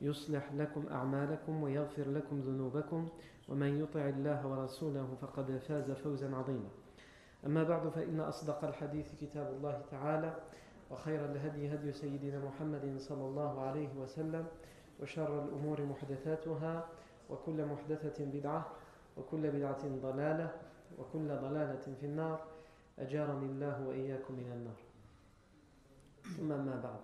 يصلح لكم أعمالكم ويغفر لكم ذنوبكم ومن يطع الله ورسوله فقد فاز فوزا عظيما أما بعد فإن أصدق الحديث كتاب الله تعالى وخير الهدي هدي سيدنا محمد صلى الله عليه وسلم وشر الأمور محدثاتها وكل محدثة بدعة وكل بدعة ضلالة وكل ضلالة في النار أجارني الله وإياكم من النار ثم ما بعد.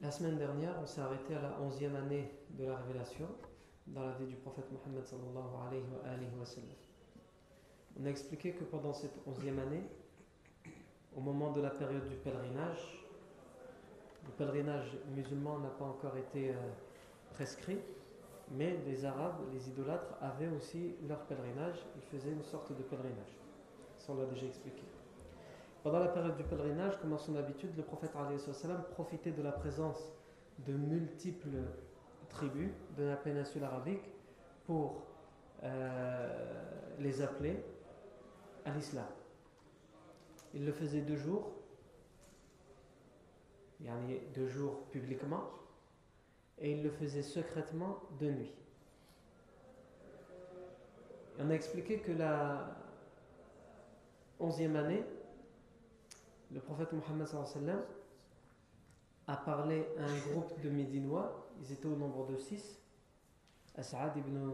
La semaine dernière, on s'est arrêté à la 11e année de la révélation dans la vie du prophète Muhammad sallallahu alayhi wa sallam. On a expliqué que pendant cette 11e année, au moment de la période du pèlerinage, le pèlerinage musulman n'a pas encore été prescrit, mais les Arabes, les idolâtres, avaient aussi leur pèlerinage. Ils faisaient une sorte de pèlerinage. Ça, on l'a déjà expliqué. Pendant la période du pèlerinage, comme à son habitude, le prophète profitait de la présence de multiples tribus de la péninsule arabique pour les appeler à l'islam. Il le faisait 2 jours, il y en a 2 jours publiquement, et il le faisait secrètement de nuit. Et on a expliqué que la 11e année, le prophète Muhammad sallallahu alayhi wa sallam a parlé à un groupe de Médinois, ils étaient au nombre de 6, As'ad ibn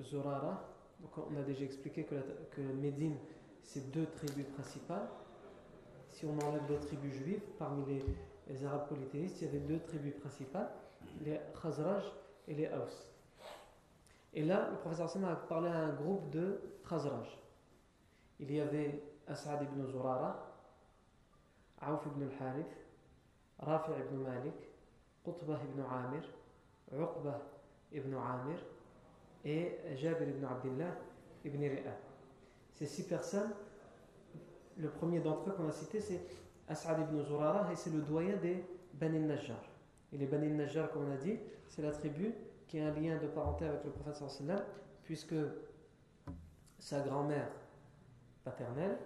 Zurara. Donc on a déjà expliqué que Médine, c'est 2 tribus principales. Si on enlève les tribus juives, parmi les Arabes polythéistes, il y avait 2 tribus principales, les Khazraj et les Aws. Et là, le prophète sallallahu alayhi wa sallam a parlé à un groupe de Khazraj. Il y avait As'ad ibn Zurara, Awf ibn al-Harith, Rafi ibn Malik, Qutbah ibn Amir, Uqbah ibn Amir et Jabir ibn Abdillah ibn Ri'a. Ces 6 personnes, le premier d'entre eux qu'on a cité, c'est As'ad ibn Zurara et c'est le doyen des Bani al-Najjar. Et les Bani al-Najjar, comme on a dit, c'est la tribu qui a un lien de parenté avec le prophète sallallahu alayhi wa sallam, puisque sa grand-mère paternelle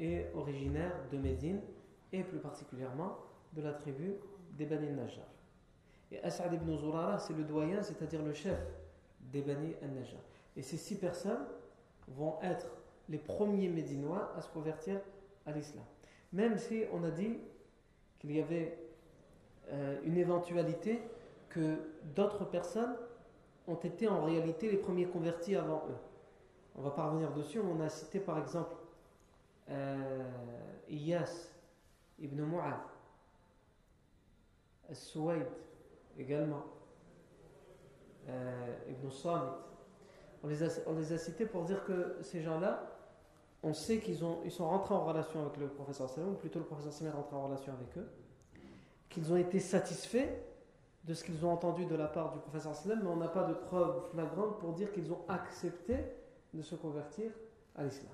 est originaire de Médine et plus particulièrement de la tribu des Bani al-Najjar. Et As'ad ibn Zurara, c'est le doyen, c'est-à-dire le chef des Bani al-Najjar. Et ces 6 personnes vont être les premiers Médinois à se convertir à l'islam. Même si on a dit qu'il y avait une éventualité que d'autres personnes ont été en réalité les premiers convertis avant eux. On va pas revenir dessus, on a cité par exemple Iyas ibn Mu'adh, Al-Suwayd également, ibn al-Samit. On les a cités pour dire que ces gens-là, on sait qu'ils sont rentrés en relation avec le professeur Sallam, ou plutôt le professeur Sallam est rentré en relation avec eux, qu'ils ont été satisfaits de ce qu'ils ont entendu de la part du professeur Sallam, mais on n'a pas de preuve flagrante pour dire qu'ils ont accepté de se convertir à l'islam.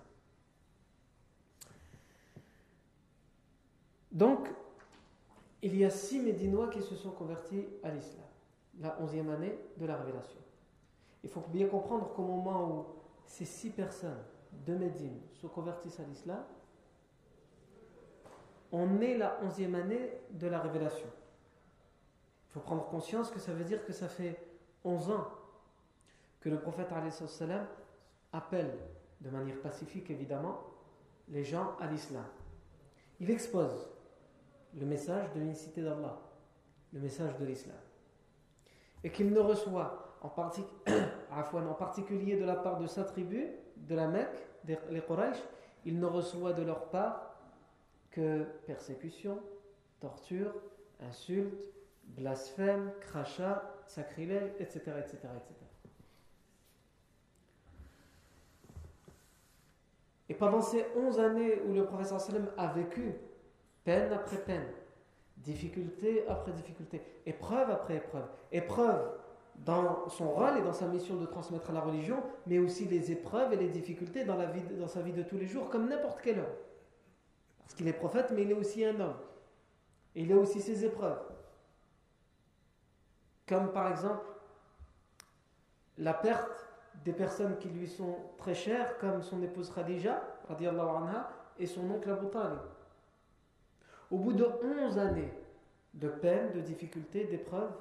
Donc, il y a 6 Médinois qui se sont convertis à l'islam, la 11e année de la révélation. Il faut bien comprendre qu'au moment où ces 6 personnes de Médine se convertissent à l'islam, on est la 11e année de la révélation. Il faut prendre conscience que ça veut dire que ça fait 11 ans que le prophète ﷺ appelle, de manière pacifique évidemment, les gens à l'islam. Il expose le message de l'unicité d'Allah, le message de l'islam, et qu'il ne reçoit en particulier de la part de sa tribu, de la Mecque, les Quraysh, il ne reçoit de leur part que persécution, torture, insultes, blasphème, crachat, sacrilège, etc., etc., etc. Et pendant ces 11 années où le professeur sallam a vécu, peine après peine, difficulté après difficulté, épreuve après épreuve, épreuve dans son rôle et dans sa mission de transmettre la religion, mais aussi les épreuves et les difficultés dans sa vie de tous les jours, comme n'importe quel homme. Parce qu'il est prophète, mais il est aussi un homme. Et il a aussi ses épreuves. Comme par exemple, la perte des personnes qui lui sont très chères, comme son épouse Khadija, radiyallahu anha, et son oncle Abou Talib. Au bout de 11 années de peine, de difficultés, d'épreuves,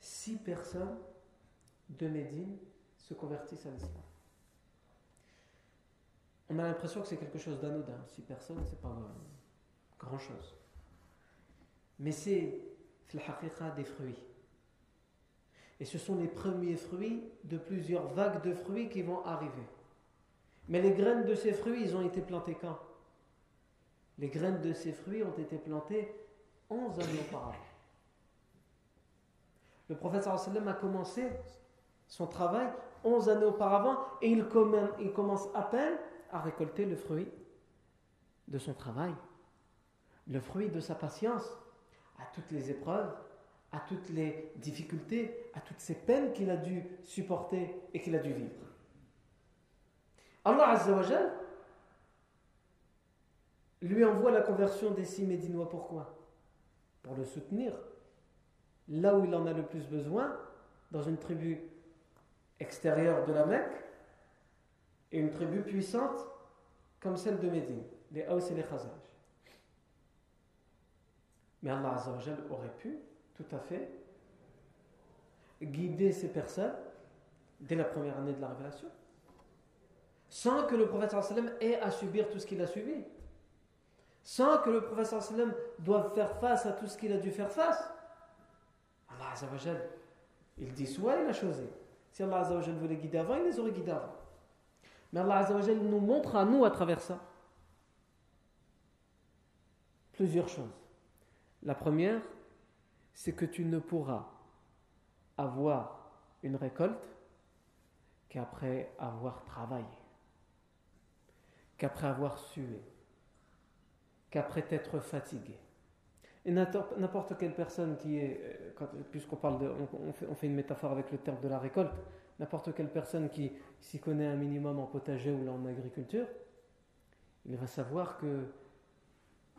6 personnes de Médine se convertissent à l'islam. On a l'impression que c'est quelque chose d'anodin. 6 personnes, c'est pas grand chose. Mais c'est, fil haqiqa, des fruits. Et ce sont les premiers fruits de plusieurs vagues de fruits qui vont arriver. Mais les graines de ces fruits, ils ont été plantées quand ? Les graines de ces fruits ont été plantées 11 années auparavant. Le prophète sallallahu alayhi wa sallam a commencé son travail 11 années auparavant et il commence à peine à récolter le fruit de son travail, le fruit de sa patience à toutes les épreuves, à toutes les difficultés, à toutes ces peines qu'il a dû supporter et qu'il a dû vivre. Allah Azza wa Jal lui envoie la conversion des 6 Médinois. Pourquoi ? Pour le soutenir là où il en a le plus besoin, dans une tribu extérieure de la Mecque et une tribu puissante comme celle de Médine, les Aws et les Khazraj. Mais Allah Azza wa Jal aurait pu tout à fait guider ces personnes dès la première année de la révélation, sans que le prophète sallallahu alayhi wa sallam ait à subir tout ce qu'il a subi, sans que le prophète sallallahu alayhi wa sallam doive faire face à tout ce qu'il a dû faire face. Allah Azza wa Jal, il dit soit il a choisi. Si Allah Azza wa Jal voulait guider avant, il les aurait guidés avant. Mais Allah Azza wa Jal nous montre à nous à travers ça plusieurs choses. La première, c'est que tu ne pourras avoir une récolte qu'après avoir travaillé, qu'après avoir sué, qu'après t'être fatigué. Et n'importe quelle personne qui est, puisqu'on parle de, on fait une métaphore avec le terme de la récolte, n'importe quelle personne qui s'y connaît un minimum en potager ou en agriculture, il va savoir que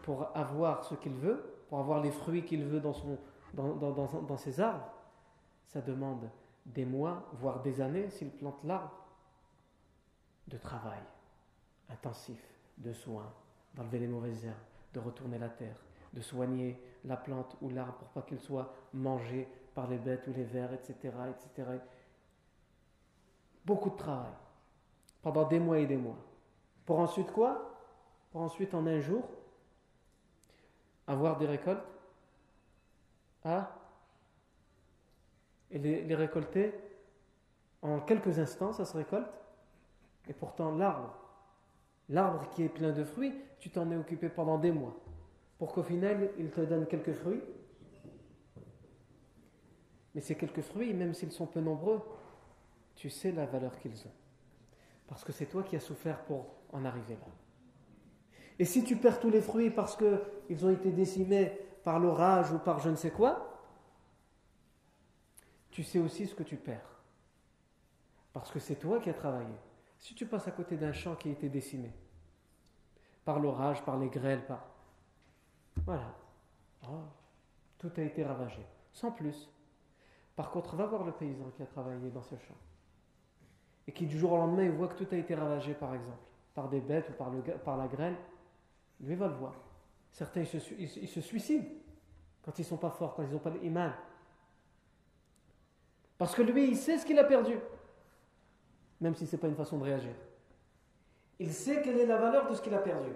pour avoir ce qu'il veut, pour avoir les fruits qu'il veut dans ses arbres, ça demande des mois, voire des années, s'il plante l'arbre, de travail intensif, de soins, d'enlever les mauvaises herbes, de retourner la terre, de soigner la plante ou l'arbre pour pas qu'il soit mangé par les bêtes ou les vers, etc., etc. Beaucoup de travail, pendant des mois et des mois. Pour ensuite quoi ? Pour ensuite, en un jour, avoir des récoltes, et les récolter en quelques instants, ça se récolte. Et pourtant l'arbre qui est plein de fruits, tu t'en es occupé pendant des mois pour qu'au final il te donne quelques fruits. Mais ces quelques fruits, même s'ils sont peu nombreux, tu sais la valeur qu'ils ont, parce que c'est toi qui as souffert pour en arriver là. Et si tu perds tous les fruits parce qu'ils ont été décimés par l'orage ou par je ne sais quoi, tu sais aussi ce que tu perds, parce que c'est toi qui as travaillé. Si tu passes à côté d'un champ qui a été décimé par l'orage, par les grêles, tout a été ravagé, sans plus. Par contre, va voir le paysan qui a travaillé dans ce champ et qui du jour au lendemain il voit que tout a été ravagé, par exemple, par des bêtes ou par la grêle. Lui va le voir. Certains ils se suicident quand ils ne sont pas forts, quand ils n'ont pas l'iman, parce que lui il sait ce qu'il a perdu, même si ce n'est pas une façon de réagir. Il sait quelle est la valeur de ce qu'il a perdu,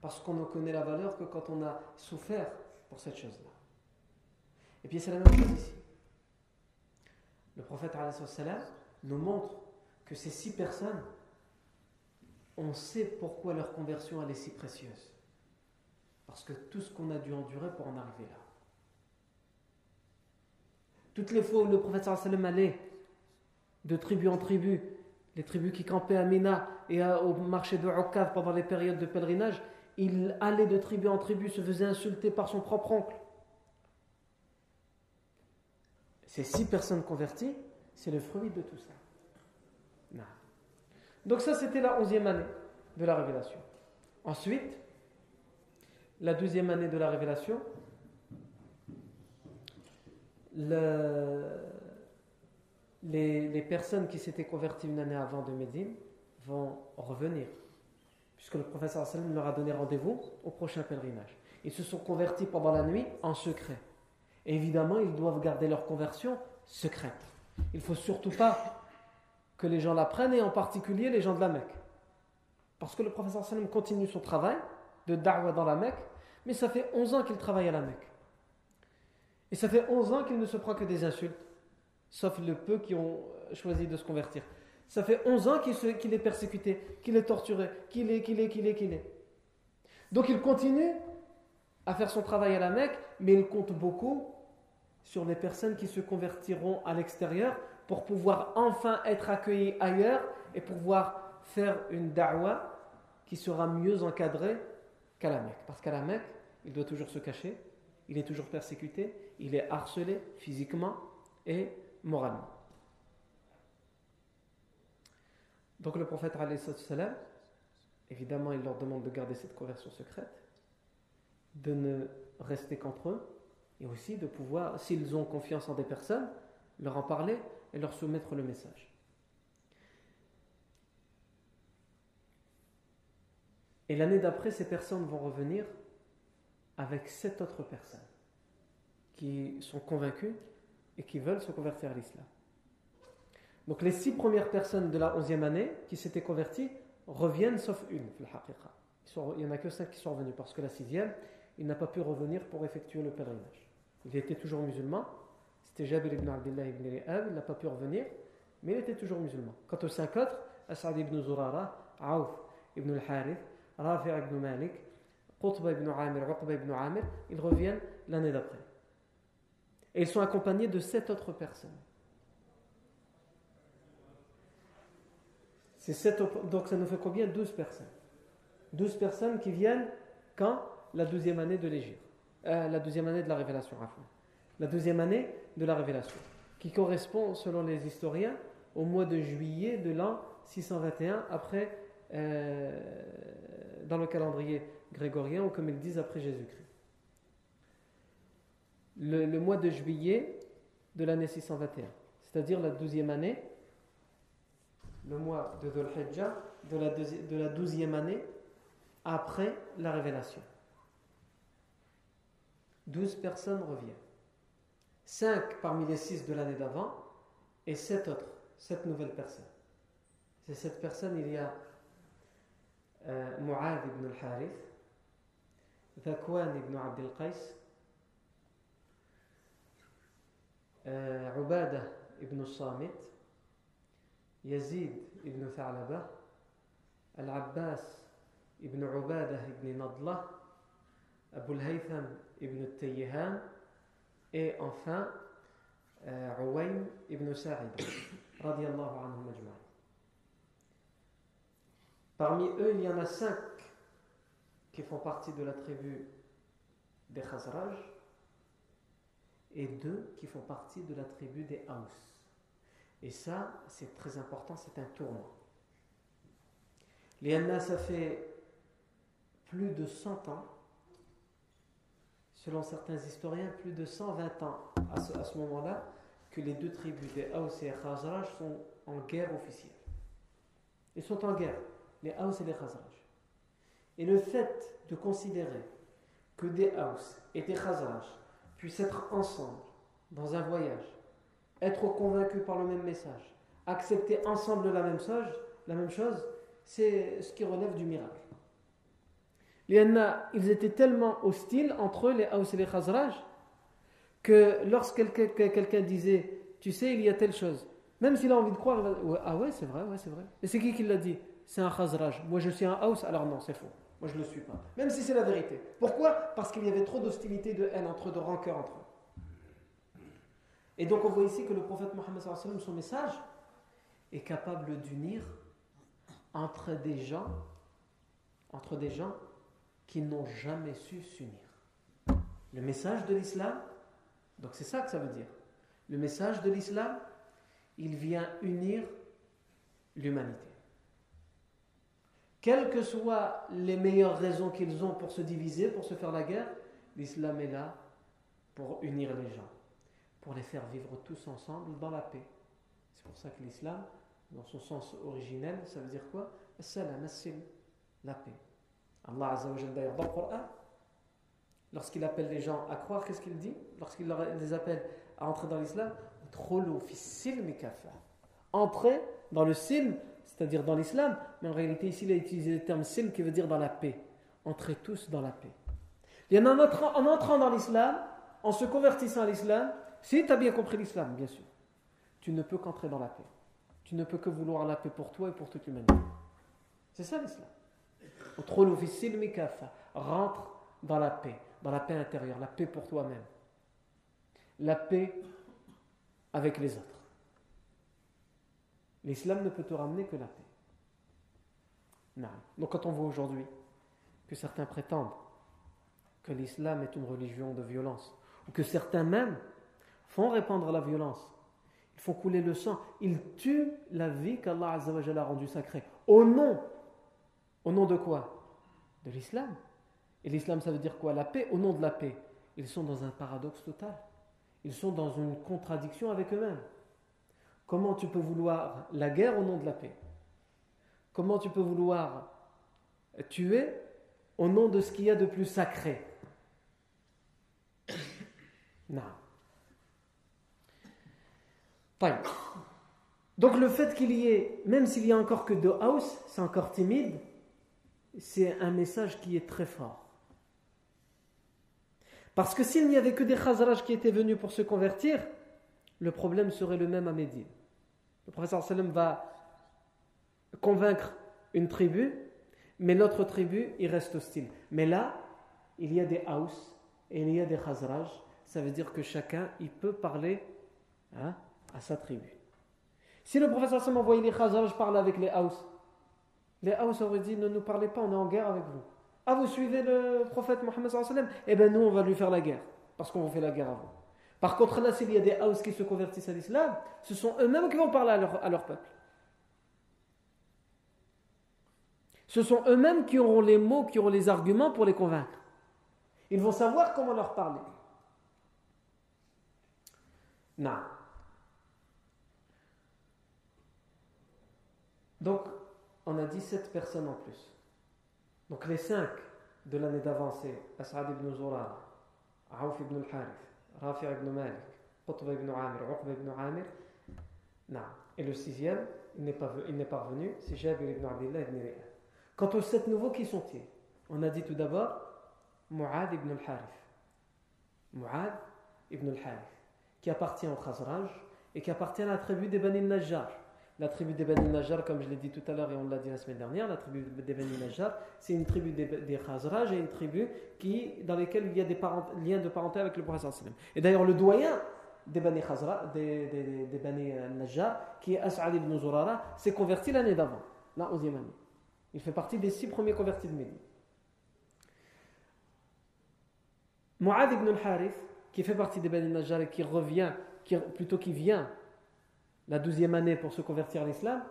parce qu'on ne connaît la valeur que quand on a souffert pour cette chose-là. Et puis c'est la même chose ici. le prophète nous montre que ces six personnes, on sait pourquoi leur conversion elle est si précieuse. Parce que tout ce qu'on a dû endurer pour en arriver là. Toutes les fois où le prophète allait de tribu en tribu, les tribus qui campaient à Mina et au marché de Uqav pendant les périodes de pèlerinage, il allait de tribu en tribu, se faisait insulter par son propre oncle. Ces six personnes converties, c'est le fruit de tout ça. Non. Donc ça, c'était la 11e année de la révélation. Ensuite, la 12e année de la révélation, les personnes qui s'étaient converties une année avant de Médine vont revenir, puisque le prophète sallallahu alayhi wa sallam leur a donné rendez-vous au prochain pèlerinage. Ils se sont convertis pendant la nuit en secret. Et évidemment, ils doivent garder leur conversion secrète. Il ne faut surtout pas que les gens l'apprennent, et en particulier les gens de la Mecque. Parce que le prophète sallallahu alayhi wa sallam continue son travail de da'wa dans la Mecque, mais ça fait 11 ans qu'il travaille à la Mecque. Et ça fait 11 ans qu'il ne se prend que des insultes, sauf le peu qui ont choisi de se convertir. Ça fait 11 ans qu'il est persécuté, qu'il est torturé, qu'il est. Donc il continue à faire son travail à la Mecque, mais il compte beaucoup sur les personnes qui se convertiront à l'extérieur pour pouvoir enfin être accueillis ailleurs et pouvoir faire une da'wa qui sera mieux encadrée qu'à la Mecque. Parce qu'à la Mecque, il doit toujours se cacher, il est toujours persécuté, il est harcelé physiquement et moralement. Donc le prophète, évidemment, il leur demande de garder cette conversion secrète, de ne rester qu'entre eux, et aussi de pouvoir, s'ils ont confiance en des personnes, leur en parler et leur soumettre le message. Et l'année d'après, ces personnes vont revenir avec 7 autres personnes qui sont convaincues et qui veulent se convertir à l'islam. Donc les 6 premières personnes de la 11e année qui s'étaient converties reviennent sauf une, il n'y en a que 5 qui sont revenus parce que la 6e, il n'a pas pu revenir pour effectuer le pèlerinage. Il était toujours musulman, c'était Jabir ibn Abdillah ibn Ri'a, il n'a pas pu revenir, mais il était toujours musulman. Quant aux 5 autres, As'ad ibn Zurara, Awf ibn al-Harith, Rafi ibn Malik, Qutbah ibn Amir, Uqbah ibn Amir, ils reviennent l'année d'après. Et ils sont accompagnés de 7 autres personnes. Donc ça nous fait combien? 12 personnes. 12 personnes qui viennent quand? La 12e année de l'Hégire. La 12e année de la révélation. La 12e année de la révélation. Qui correspond, selon les historiens, au mois de juillet de l'an 621 après, dans le calendrier grégorien, ou comme ils disent, après Jésus-Christ. Le mois de juillet de l'année 621, c'est-à-dire la 12e année, le mois de Dhul Hijjah, de la 12e année après la révélation. 12 personnes reviennent. 5 parmi les 6 de l'année d'avant et 7 autres, 7 nouvelles personnes. Ces 7 personnes, il y a Mu'adh ibn al-Harith, 'Dhakwan ibn Abd al-Qays, Ubadah ibn al-Samit, Yazid ibn Tha'labah, Al-Abbas ibn Ubadah ibn Nadlah, Abu al-Haytham ibn al-Tayyihan, et enfin Uwaym ibn Sa'idah, radiyallahu anhum ajma'in. Parmi eux, il y en a 5 qui font partie de la tribu des Khazraj et 2 qui font partie de la tribu des Aws. Et ça, c'est très important, c'est un tournant. Lianna, ça fait plus de 100 ans, selon certains historiens, plus de 120 ans à ce moment-là, que les 2 tribus des Aws et des Khazraj sont en guerre officielle. Ils sont en guerre, les Aws et les Khazraj. Et le fait de considérer que des Aws et des Khazraj puissent être ensemble dans un voyage, être convaincus par le même message, accepter ensemble la même chose, c'est ce qui relève du miracle. Ils étaient tellement hostiles entre eux, les Aws et les Khazraj, que lorsque quelqu'un disait « tu sais, il y a telle chose. Même s'il a envie de croire, il va dire, ah ouais, c'est vrai, ouais, c'est vrai. Mais c'est qui l'a dit? C'est un Khazraj. Moi, je suis un Aws, alors non, c'est faux. Moi, je ne le suis pas. Même si c'est la vérité. Pourquoi? Parce qu'il y avait trop d'hostilité, de haine entre eux, de rancœur entre eux. Et donc, on voit ici que le prophète Mohammed, son message, est capable d'unir entre des gens qui n'ont jamais su s'unir. Le message de l'islam, donc c'est ça que ça veut dire. Le message de l'islam, il vient unir l'humanité. Quelles que soient les meilleures raisons qu'ils ont pour se diviser, pour se faire la guerre, l'islam est là pour unir les gens, pour les faire vivre tous ensemble dans la paix. C'est pour ça que l'islam, dans son sens originel, ça veut dire quoi? As-salam, as-sil, la paix. Allah Azza wa Jalla, d'ailleurs, dans le Coran, lorsqu'il appelle les gens à croire, qu'est-ce qu'il dit? Lorsqu'il les appelle à entrer dans l'islam, entrer dans le silm, c'est-à-dire dans l'islam, mais en réalité ici il a utilisé le terme silm qui veut dire dans la paix. Entrer tous dans la paix. Il y en a en entrant dans l'islam, en se convertissant à l'islam, si tu as bien compris l'islam, bien sûr, tu ne peux qu'entrer dans la paix. Tu ne peux que vouloir la paix pour toi et pour toute l'humanité. C'est ça l'islam. Rentre dans la paix intérieure, la paix pour toi-même. La paix avec les autres. L'islam ne peut te ramener que la paix. Non. Donc quand on voit aujourd'hui que certains prétendent que l'islam est une religion de violence, ou que certains même font répandre la violence, ils font couler le sang, ils tuent la vie qu'Allah Azza wa Jalla a rendue sacrée. Au nom de quoi? De l'islam. Et l'islam, ça veut dire quoi? La paix. Au nom de la paix, ils sont dans un paradoxe total. Ils sont dans une contradiction avec eux-mêmes. Comment tu peux vouloir la guerre au nom de la paix? Comment tu peux vouloir tuer au nom de ce qu'il y a de plus sacré? Non. Donc le fait qu'il y ait, même s'il y a encore que deux house, c'est encore timide, c'est un message qui est très fort. Parce que s'il n'y avait que des Khazraj qui étaient venus pour se convertir, le problème serait le même à Médine. Le prophète ﷺ va convaincre une tribu, mais l'autre tribu, il reste hostile. Mais là, il y a des Aws et il y a des Khazraj. Ça veut dire que chacun, il peut parler à sa tribu. Si le prophète ﷺ envoyait les Khazraj parler avec les Aws auraient dit « Ne nous parlez pas, on est en guerre avec vous ». Ah, vous suivez le prophète Mohammed sallallahu alayhi wa sallam? Eh bien, nous, on va lui faire la guerre, parce qu'on vous fait la guerre avant. Par contre, là, s'il y a des Aws qui se convertissent à l'islam, ce sont eux-mêmes qui vont parler à leur peuple. Ce sont eux-mêmes qui auront les mots, qui auront les arguments pour les convaincre. Ils vont savoir comment leur parler. Non. Donc, on a dit 7 personnes en plus. Donc les 5 de l'année d'avancée, As'ad ibn Zurara, 'Awf ibn al-Harith, 'Rafi ibn Malik, 'Qutbah ibn Amir, 'Uqbah ibn Amir, et le 6e, il n'est pas venu, c'est Jabir ibn Abdillah ibn Ri'a. Quant aux 7 nouveaux, qui sont-ils? On a dit tout d'abord Mu'adh ibn al-Harith. Mu'adh ibn al-Harith, qui appartient au Khazraj et qui appartient à la tribu des Bani al-Najjar. La tribu des Bani al-Najjar, comme je l'ai dit tout à l'heure et on l'a dit la semaine dernière, la tribu des Bani al-Najjar, c'est une tribu des Khazraj et une tribu dans laquelle il y a des liens de parenté avec le prophète sallallahu alayhi wa sallam. Et d'ailleurs, le doyen des Bani al-Najjar, qui est As'ad ibn Zurara, s'est converti l'année d'avant, la 11e année. Il fait partie des 6 premiers convertis de Médine. Mu'adh ibn al-Harith, qui fait partie des Bani al-Najjar et qui vient la 12e année pour se convertir à l'islam,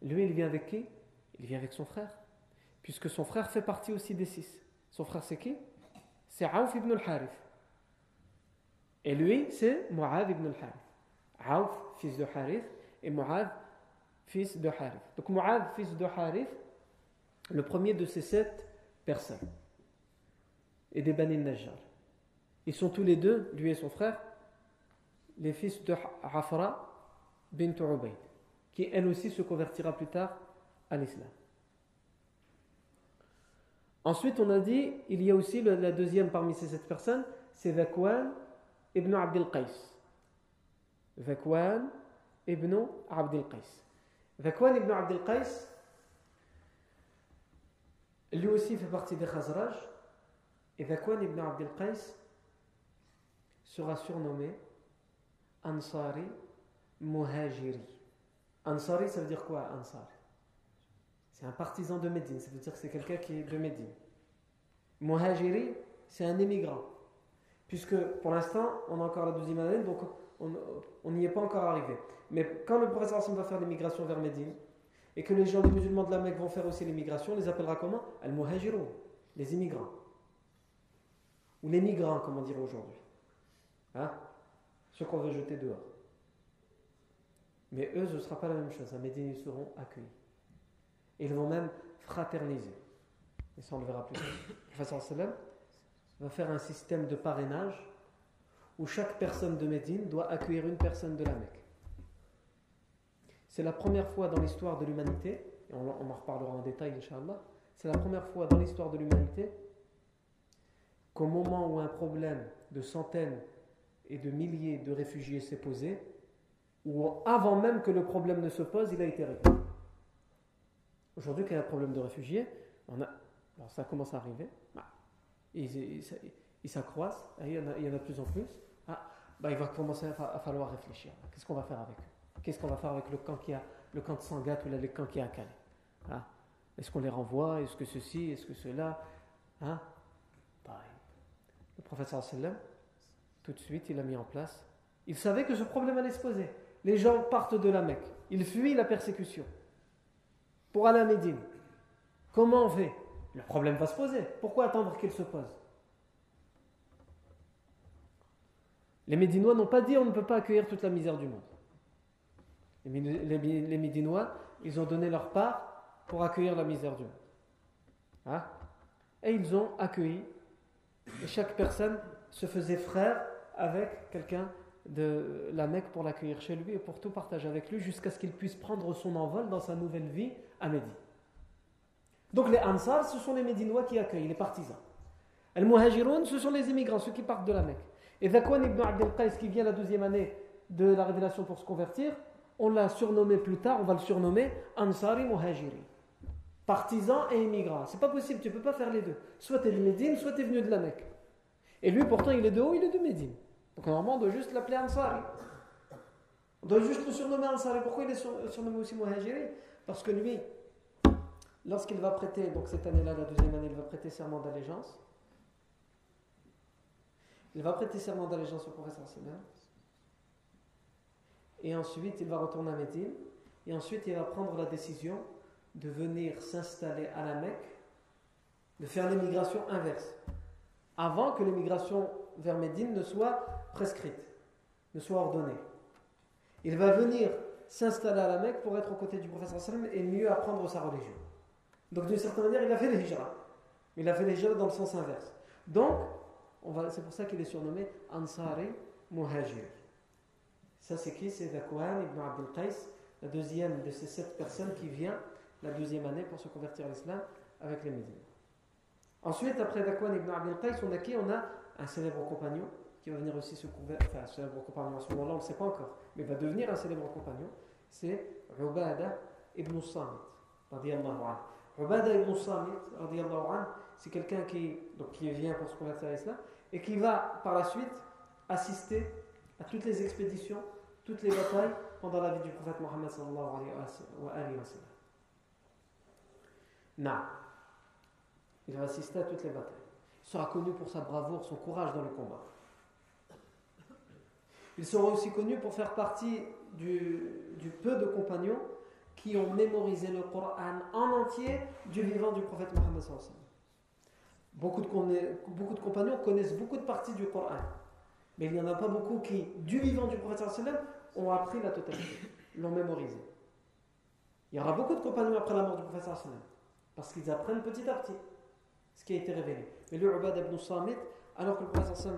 lui il vient avec qui? Il vient avec son frère, puisque son frère fait partie aussi des 6. Son frère c'est qui? C'est 'Awf ibn al-Harith. Et lui c'est Mu'adh ibn al-Harith. 'Awf fils de Harith et Mu'adh fils de Harith. Donc Mu'adh fils de Harith, le premier de ces 7 personnes, et des Bani al-Najjar. Ils sont tous les deux, lui et son frère, les fils de Afra Bintu Ubaïd, qui elle aussi se convertira plus tard à l'islam. Ensuite, on a dit, il y a aussi la 2e parmi ces 7 personnes, c'est 'Dhakwan ibn Abd al-Qays. Dhakwan ibn Abd al-Qays. Dhakwan ibn Abd al-Qays, lui aussi fait partie des Khazraj, et Dhakwan ibn Abd al-Qays sera surnommé Ansari Muhajiri. Ansari, ça veut dire quoi? Ansari, c'est un partisan de Médine, ça veut dire que c'est quelqu'un qui est de Médine. Muhajiri, c'est un émigrant, puisque pour l'instant on a encore la 12e année, donc on n'y est pas encore arrivé. Mais quand le prophète va faire l'émigration vers Médine, et que les gens, les musulmans de la Mecque vont faire aussi l'émigration, on les appellera comment? Al-Muhajirun, les immigrants, ou les migrants comme on dirait aujourd'hui, hein, ceux qu'on veut jeter dehors. Mais eux, ce ne sera pas la même chose. À Médine, ils seront accueillis. Ils vont même fraterniser. Et ça, on le verra plus tard. Le prophète sallam va faire un système de parrainage où chaque personne de Médine doit accueillir une personne de la Mecque. C'est la première fois dans l'histoire de l'humanité, et on en reparlera en détail, Inch'Allah, c'est la première fois dans l'histoire de l'humanité qu'au moment où un problème de centaines et de milliers de réfugiés s'est posé, ou avant même que le problème ne se pose, il a été réglé. Aujourd'hui, quand il y a un problème de réfugiés, alors ça commence à arriver, ils s'accroissent, il y en a de plus en plus, il va commencer à falloir réfléchir. Qu'est-ce qu'on va faire avec eux? Qu'est-ce qu'on va faire avec le camp de Sangat ou le camp qui est à Calais? Est-ce qu'on les renvoie? Est-ce que ceci? Est-ce que cela? Le prophète sallallahu alayhi wa sallam, tout de suite, il a mis en place. Il savait que ce problème allait se poser. Les gens partent de la Mecque. Ils fuient la persécution pour aller à Médine. Comment on fait? Le problème va se poser. Pourquoi attendre qu'il se pose? Les Médinois n'ont pas dit on ne peut pas accueillir toute la misère du monde. Les Médinois, ils ont donné leur part pour accueillir la misère du monde. Et ils ont accueilli. Et chaque personne se faisait frère avec quelqu'un de la Mecque pour l'accueillir chez lui et pour tout partager avec lui jusqu'à ce qu'il puisse prendre son envol dans sa nouvelle vie à Médine. Donc les Ansar, ce sont les Médinois qui accueillent, les partisans. Les Muhajiroun, ce sont les immigrants, ceux qui partent de la Mecque. Et Dhakwan ibn Abd al-Qays, qui vient la 12e année de la révélation pour se convertir, on l'a surnommé plus tard, on va le surnommer Ansari Muhajiri. Partisan et immigrant. C'est pas possible, tu peux pas faire les deux. Soit tu es de Médine, soit tu es venu de la Mecque. Et lui, pourtant, il est de où? Il est de Médine. Donc, normalement, on doit juste l'appeler Ansari. On doit juste le surnommer Ansari. Pourquoi il est surnommé aussi Muhajiri? Parce que lui, lorsqu'il va prêter, donc cette année-là, la 12e année, il va prêter serment d'allégeance. Il va prêter serment d'allégeance au prophète sallallahu alayhi wa sallam. Et ensuite, il va retourner à Médine. Et ensuite, il va prendre la décision de venir s'installer à la Mecque, de faire l'émigration inverse, avant que l'émigration vers Médine ne soit prescrite, ne soit ordonnée. Il va venir s'installer à la Mecque pour être aux côtés du prophète sallam et mieux apprendre sa religion. Donc d'une certaine manière, il a fait le hijra. Il a fait le hijra dans le sens inverse. Donc, c'est pour ça qu'il est surnommé Ansari Muhajir. Ça c'est qui? C'est Dhakwan ibn Abd al-Qays, la deuxième de ces 7 personnes qui vient la 12e année pour se convertir à l'islam avec les Médinois. Ensuite, après Dhakwan ibn Abd al-Qays, on a qui? On a un célèbre compagnon qui va venir aussi se convertir, enfin un célèbre compagnon à ce moment-là, on ne le sait pas encore, mais va devenir un célèbre compagnon, c'est Ubadah ibn al-Samit, radiyallahu anhu. Ubadah ibn al-Samit, radiyallahu anhu, c'est quelqu'un qui vient pour se convertir à l'islam et qui va par la suite assister à toutes les expéditions, toutes les batailles pendant la vie du prophète Muhammad sallallahu alayhi wa sallam. Non. Il va assister à toutes les batailles. Il sera connu pour sa bravoure, son courage dans le combat. Il sera aussi connu pour faire partie du peu de compagnons qui ont mémorisé le Coran en entier du vivant du prophète Mohammed sallallahu alayhi wa sallam. Beaucoup de compagnons connaissent beaucoup de parties du Coran, mais il n'y en a pas beaucoup qui, du vivant du prophète sallallahu alayhi wa sallam, ont appris la totalité, l'ont mémorisé. Il y aura beaucoup de compagnons après la mort du prophète sallallahu alayhi wa sallam, parce qu'ils apprennent petit à petit ce qui a été révélé. Mais le Ubadah ibn al-Samit, alors que le prophète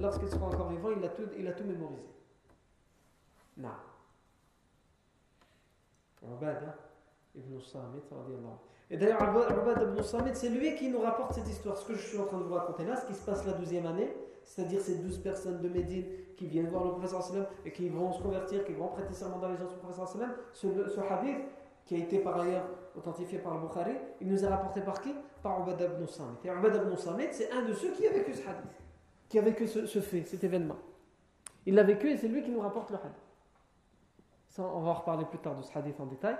lorsqu'il sera encore vivant, il a tout mémorisé. Non. Ubadah ibn al-Samit, radiyallahu. Et d'ailleurs, Ubadah ibn al-Samit, c'est lui qui nous rapporte cette histoire. Ce que je suis en train de vous raconter là, ce qui se passe la 12e année, c'est-à-dire ces 12 personnes de Médine qui viennent voir le professeur sallam et qui vont se convertir, qui vont prêter serment d'allégeance au professeur sallam, ce hadith qui a été par ailleurs authentifié par le Bukhari, il nous est rapporté par qui? Par Ubadah ibn al-Samit. Et Ubadah ibn al-Samit, c'est un de ceux qui a vécu ce hadith, qui a vécu ce fait, cet événement. Il l'a vécu et c'est lui qui nous rapporte le hadith. Ça, on va en reparler plus tard de ce hadith en détail,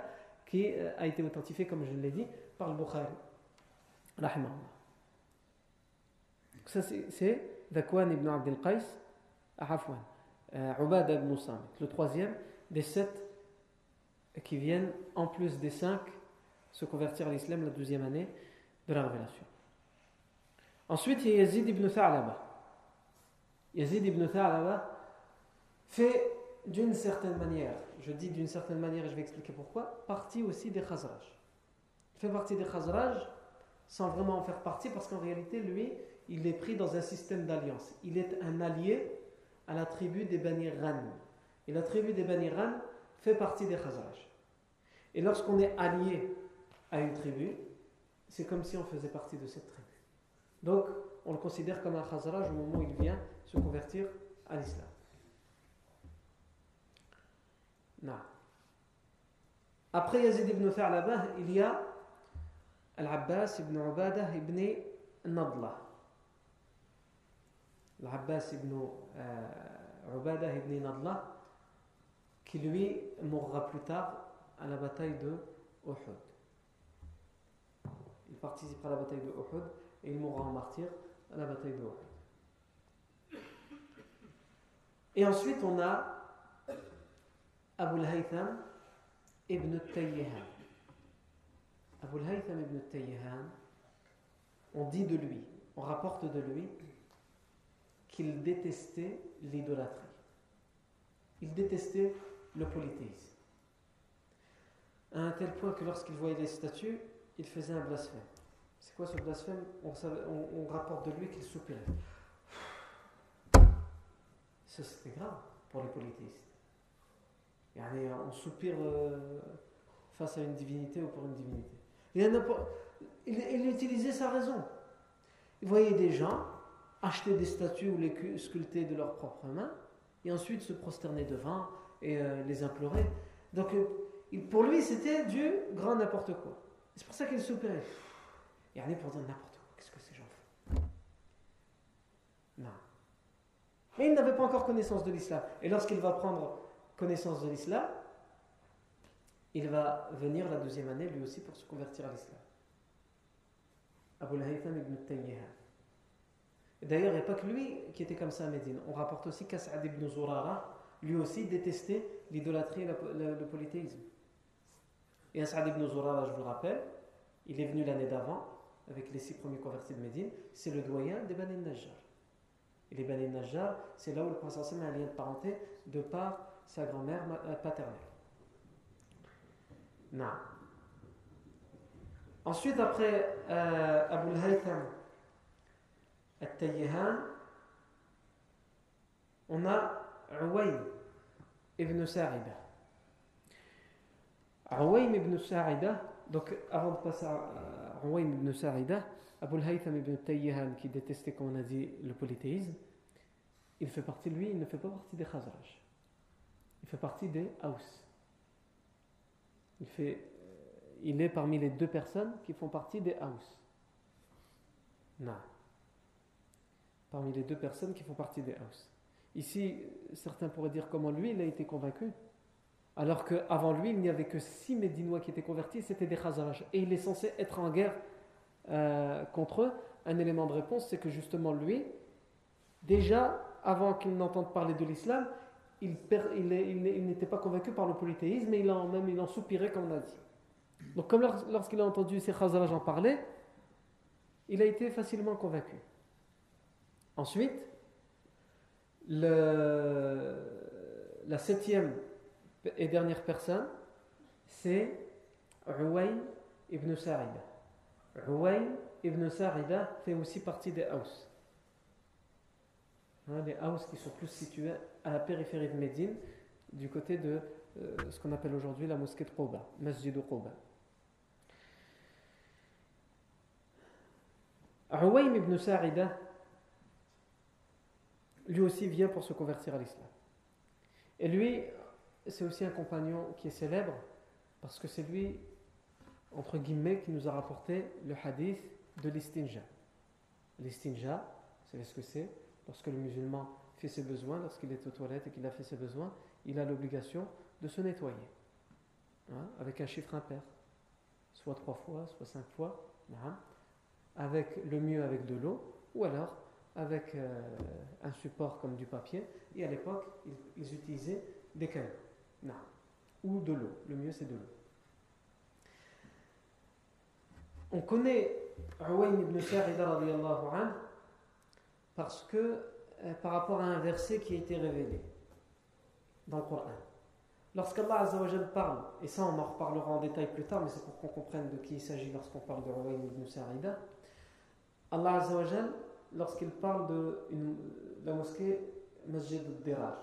qui a été authentifié, comme je l'ai dit, par le Bukhari. Rahimahullah. Ça, c'est Dhakwan ibn Abd al-Qays, Afwan, Ubadah ibn al-Samit, le troisième des 7 qui viennent, en plus des 5, se convertir à l'islam la 12e année de la révélation. Ensuite, il y a Yazid ibn Tha'labah. Yazid ibn Tha'labah fait d'une certaine manière, je dis d'une certaine manière et je vais expliquer pourquoi, partie aussi des Khazraj. Il fait partie des Khazraj sans vraiment en faire partie parce qu'en réalité, lui, il est pris dans un système d'alliance. Il est un allié à la tribu des Bani Ran. Et la tribu des Bani Ran fait partie des Khazraj. Et lorsqu'on est allié à une tribu, c'est comme si on faisait partie de cette tribu. Donc, on le considère comme un Khazraj au moment où il vient se convertir à l'islam. Non. Après Yazid ibn Tha'labah, il y a Al-Abbas ibn Ubadah ibn Nadlah. Al-Abbas ibn Ubadah ibn Nadlah, qui lui mourra plus tard à la bataille de Uhud. Il participera à la bataille de Uhud et il mourra en martyr à la bataille de Uhud. Et ensuite on a Abu al-Haytham ibn al-Tayyihan. Abu al-Haytham ibn al-Tayyihan, on dit de lui, on rapporte de lui qu'il détestait l'idolâtrie. Il détestait le polythéisme. À un tel point que lorsqu'il voyait les statues, il faisait un blasphème. C'est quoi ce blasphème? On rapporte de lui qu'il soupirait. Ça, c'était grave pour les polythéistes. Yani, on soupire face à une divinité ou pour une divinité. Il utilisait sa raison. Il voyait des gens acheter des statues ou les sculpter de leurs propres mains et ensuite se prosterner devant et les implorer. Donc, pour lui, c'était du grand n'importe quoi. C'est pour ça qu'il soupirait. Il y en a pour dire n'importe quoi. Qu'est-ce que ces gens font? Non. Mais il n'avait pas encore connaissance de l'islam. Et lorsqu'il va prendre connaissance de l'islam, il va venir la 12e année, lui aussi, pour se convertir à l'islam. Abu al-Haytham ibn al-Tayyihan. D'ailleurs, il n'y a pas que lui qui était comme ça à Médine. On rapporte aussi qu'As'ad ibn Zurara, lui aussi, détestait l'idolâtrie et le polythéisme. Et As'ad ibn Zurara, je vous le rappelle, il est venu l'année d'avant, avec les 6 premiers convertis de Médine, c'est le doyen des Banu al-Najjar. Et les Banu al-Najjar, c'est là où le prophète a un lien de parenté de par sa grand-mère paternelle. Non. Ensuite, après Abu al-Haytham al-Tayyihan, on a Uwaym ibn Sa'idah. Uwaym ibn Sa'idah, donc avant de passer à Uwaym ibn Sa'idah, Abu al-Haytham ibn al-Tayyihan, qui détestait, comme on a dit, le polythéisme, il fait partie, lui, il ne fait pas partie des Khazraj. Il fait partie des Aws. Il est parmi les 2 personnes qui font partie des Aws. Non. Parmi les 2 personnes qui font partie des Aws. Ici, certains pourraient dire comment lui, il a été convaincu. Alors qu'avant lui, il n'y avait que 6 Médinois qui étaient convertis, c'était des Khazraj. Et il est censé être en guerre contre eux. Un élément de réponse, c'est que justement lui, déjà avant qu'il n'entende parler de l'islam, il n'était pas convaincu par le polythéisme, mais il en soupirait, comme on a dit. Donc, comme lorsqu'il a entendu ces Khazraj en parler, il a été facilement convaincu. Ensuite, la 7e et dernière personne, c'est Uwaym ibn Sa'idah. Uwaym ibn Sa'idah fait aussi partie des Aws. Les Aws qui sont plus situés à la périphérie de Médine, du côté de ce qu'on appelle aujourd'hui la mosquée de Qutbah, Masjid Qutbah. Uwaym ibn Sa'idah, lui aussi vient pour se convertir à l'islam. Et lui, c'est aussi un compagnon qui est célèbre, parce que c'est lui, entre guillemets, qui nous a rapporté le hadith de l'istinja. L'istinja, vous savez ce que c'est? Lorsque le musulman fait ses besoins, lorsqu'il est aux toilettes et qu'il a fait ses besoins, il a l'obligation de se nettoyer, avec un chiffre impair, soit 3 fois, soit 5 fois, avec le mieux avec de l'eau, ou alors avec un support comme du papier. Et à l'époque, ils utilisaient des canons, ou de l'eau. Le mieux, c'est de l'eau. On connaît Uwaym ibn Sa'idah parce que par rapport à un verset qui a été révélé dans le Coran. Lorsqu'Allah Azza wa Jal parle, et ça on en reparlera en détail plus tard, mais c'est pour qu'on comprenne de qui il s'agit lorsqu'on parle de Uwaym ibn Sa'idah, Allah Azza wa Jal, lorsqu'il parle de la mosquée Masjid al-Dirar.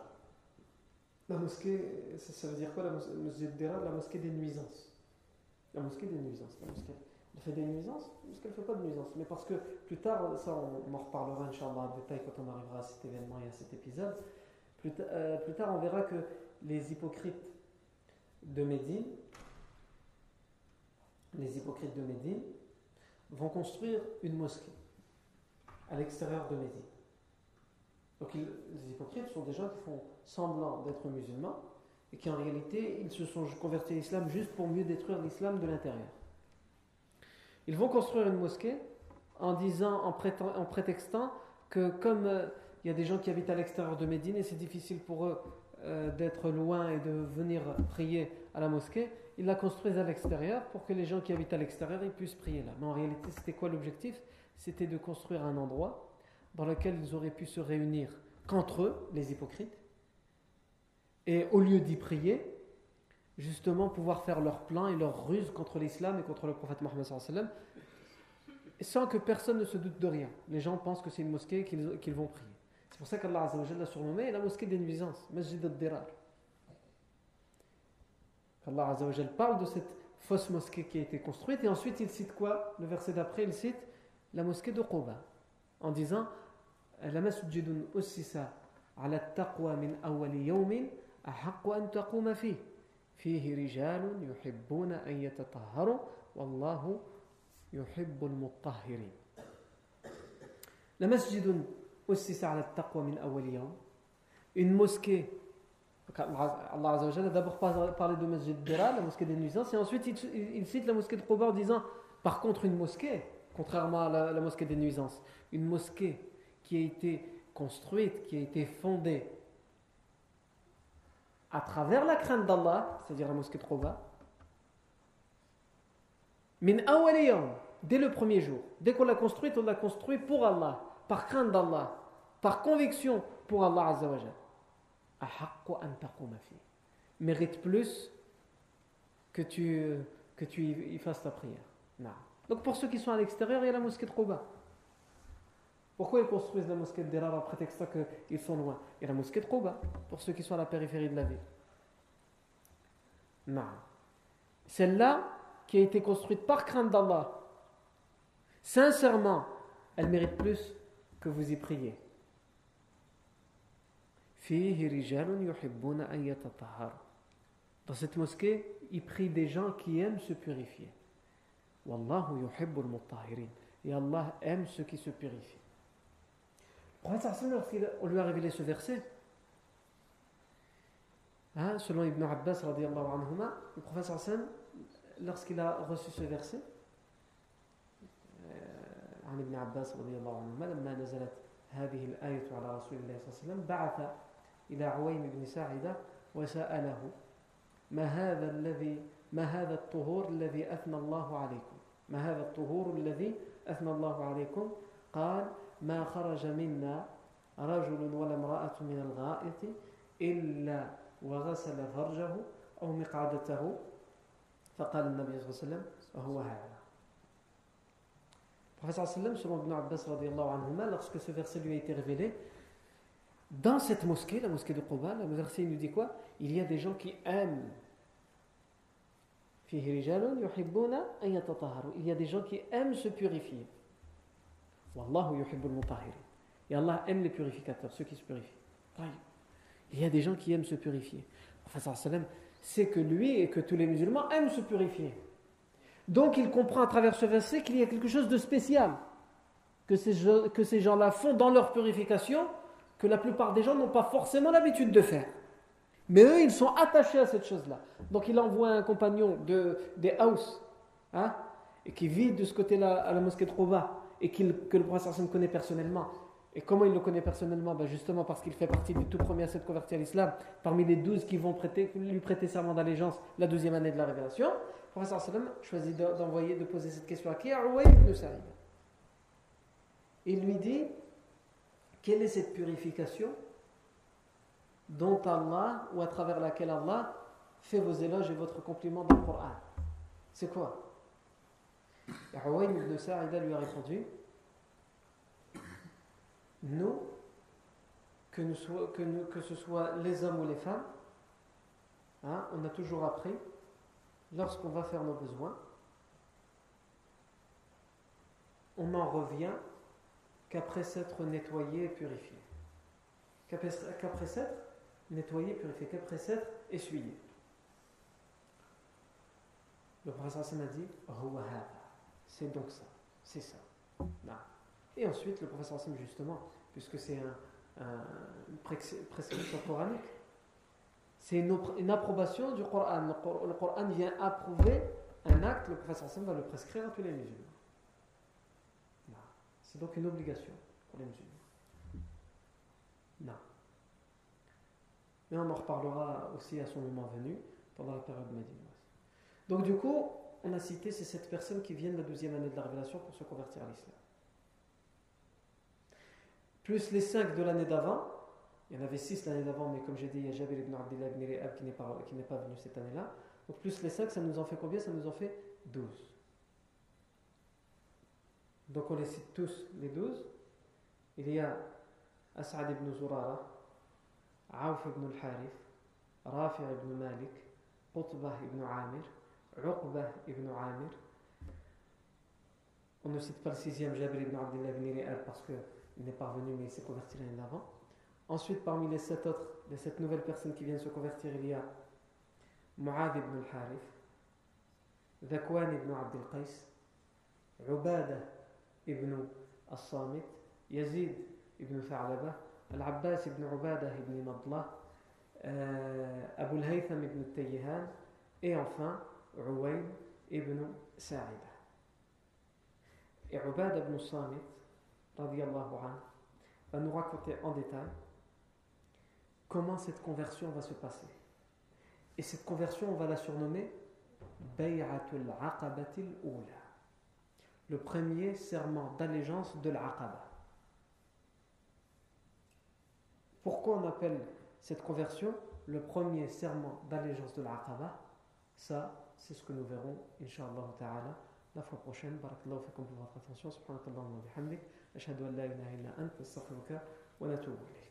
La mosquée, ça veut dire quoi la mosquée al-Dirar? La mosquée des nuisances. La mosquée des nuisances. La mosquée, elle fait des nuisances parce qu'elle ne fait pas de nuisances. Mais parce que plus tard, ça on en reparlera Inch'Allah en détail quand on arrivera à cet événement et à cet épisode. Plus tard, on verra que les hypocrites de Médine, vont construire une mosquée à l'extérieur de Médine. Donc les hypocrites sont des gens qui font semblant d'être musulmans et qui en réalité, ils se sont convertis à l'islam juste pour mieux détruire l'islam de l'intérieur. Ils vont construire une mosquée en disant, en prétextant que comme il y a des gens qui habitent à l'extérieur de Médine et c'est difficile pour eux d'être loin et de venir prier à la mosquée, ils la construisent à l'extérieur pour que les gens qui habitent à l'extérieur ils puissent prier là. Mais en réalité, c'était quoi l'objectif? C'était de construire un endroit dans lequel ils auraient pu se réunir qu'entre eux, les hypocrites, et au lieu d'y prier, justement pouvoir faire leur plan et leur ruse contre l'islam et contre le prophète Mohammed sallallahu alayhi wa sallam, sans que personne ne se doute de rien. Les gens pensent que c'est une mosquée qu'ils vont prier. C'est pour ça qu'Allah Azza wa Jalla l'a surnommé la mosquée des nuisances, Masjid al-Dirar. Allah Azza wa Jalla parle de cette fausse mosquée qui a été construite et ensuite il cite quoi? Le verset d'après, il cite la mosquée de Quba en disant la masjidun ussisa ala taqwa min awwali yawmin ahaqqu an taquma fihi. Une mosquée, Allah Azza wa Jalla a d'abord parlé de Masjid Dira, la mosquée des nuisances, et ensuite il cite la mosquée de Quba en disant par contre une mosquée, contrairement à la mosquée des nuisances, une mosquée qui a été construite, qui a été fondée à travers la crainte d'Allah, c'est-à-dire la mosquée de Quba, min awaliyam, dès le premier jour, dès qu'on l'a construite, on l'a construite pour Allah, par crainte d'Allah, par conviction pour Allah Azza wa Jal. Ahaqqu an taquma fi, mérite plus que tu y fasses ta prière. Donc pour ceux qui sont à l'extérieur, il y a la mosquée de Quba. Pourquoi ils construisent la mosquée de Dirar à prétexte qu'ils sont loin? Et la mosquée de Quba, pour ceux qui sont à la périphérie de la ville. Non. Celle-là, qui a été construite par crainte d'Allah, sincèrement, elle mérite plus que vous y priez. Dans cette mosquée, ils prient des gens qui aiment se purifier. Wallahu yuhibbul muttahirin. Et Allah aime ceux qui se purifient. Le prophète, lorsqu'on lui a révélé ce verset, selon Ibn Abbas, le prophète, lorsqu'il a reçu ce verset, Ibn Abbas, ما خرج منا رجل ولا امرأة من الغائط إلا وغسل فرجه أو مقعدته فقال النبي صلى الله عليه وسلم وهو هذا. Le prophète sallam, selon Ibn Abbas radiyallahu anhuma, lorsque ce verset lui a été révélé, dans cette mosquée, la mosquée de Quba, le verset nous dit quoi? Il y a des gens qui aiment. Fihi rijalun yuhibbuna an yatatahharu. Il y a des gens qui aiment se purifier. Wallahu yuhibbul mutahhirin. Et Allah aime les purificateurs, ceux qui se purifient. Il y a des gens qui aiment se purifier. Enfin, c'est que lui et que tous les musulmans aiment se purifier. Donc il comprend à travers ce verset qu'il y a quelque chose de spécial que ces gens-là font dans leur purification, que la plupart des gens n'ont pas forcément l'habitude de faire. Mais eux, ils sont attachés à cette chose-là. Donc il envoie un compagnon des Aws, et qui vit de ce côté-là à la mosquée de Quba, et que le prophète sallam connaît personnellement. Et comment il le connaît personnellement? Justement parce qu'il fait partie du tout premier à s'être converti à l'islam, parmi les 12 qui vont lui prêter serment d'allégeance la 12e année de la révélation. Le prophète sallam choisit de poser cette question à qui? À Uwaym ibn Sa'idah. Il lui dit: quelle est cette purification dont Allah, ou à travers laquelle Allah fait vos éloges et votre compliment dans le Coran? C'est quoi? Et Uwaym ibn Sa'idah lui a répondu: nous, que ce soit les hommes ou les femmes, on a toujours appris, lorsqu'on va faire nos besoins, on n'en revient qu'après s'être nettoyé et purifié. Qu'après s'être nettoyé, purifié, qu'après s'être essuyé. Le prophète a dit: c'est donc ça, c'est ça. Et ensuite, le prophète sallam, justement, puisque c'est une prescription coranique, c'est une approbation du Coran. Le Coran vient approuver un acte, le prophète sallam va le prescrire à tous les musulmans. C'est donc une obligation pour les musulmans. Mais on en reparlera aussi à son moment venu, pendant la période médinoise. Donc du coup, on a cité ces 7 personnes qui viennent de la 12e année de la révélation pour se convertir à l'islam. Plus les 5 de l'année d'avant, il y en avait 6 l'année d'avant, mais comme j'ai dit, il y a Jabir ibn Abdillah ibn Ri'a qui n'est pas venu cette année-là. Donc plus les 5, ça nous en fait combien? Ça nous en fait 12. Donc on les cite tous, les 12. Il y a As'ad ibn Zurara, 'Awf ibn al-Harith, Rafi ibn Malik, Qutbah ibn Amir, Uqbah ibn Amir. On ne cite pas le 6e, Jabir ibn Abdillah ibn Ri'a, parce que il n'est pas venu, mais il s'est converti l'année d'avant. Ensuite, parmi les 7 autres, les 7 nouvelles personnes qui viennent se convertir, il y a Mu'adh ibn al-Harith, 'Dhakwan ibn Abd al-Qays, 'Ubadah ibn al-Samit, Yazid ibn Tha'labah, Al-Abbas ibn Ubadah ibn Nadlah, Abu al-Haytham ibn al-Tayyihan, et enfin Uwaym ibn Sa'idah. Et Ubadah ibn al-Samit va nous raconter en détail comment cette conversion va se passer. Et cette conversion, on va la surnommer Bay'atul Aqabatil Ula, le premier serment d'allégeance de l'Aqaba. Pourquoi on appelle cette conversion le premier serment d'allégeance de l'Aqaba? Ça, c'est ce que nous verrons, Inch'Allah Ta'ala, la fois prochaine. Barakallahu fikum pour votre attention. Subhanakallahumma wa bihamdik, ashhadu an la ilaha illa anta, astaghfiruka wa atubu ilayk.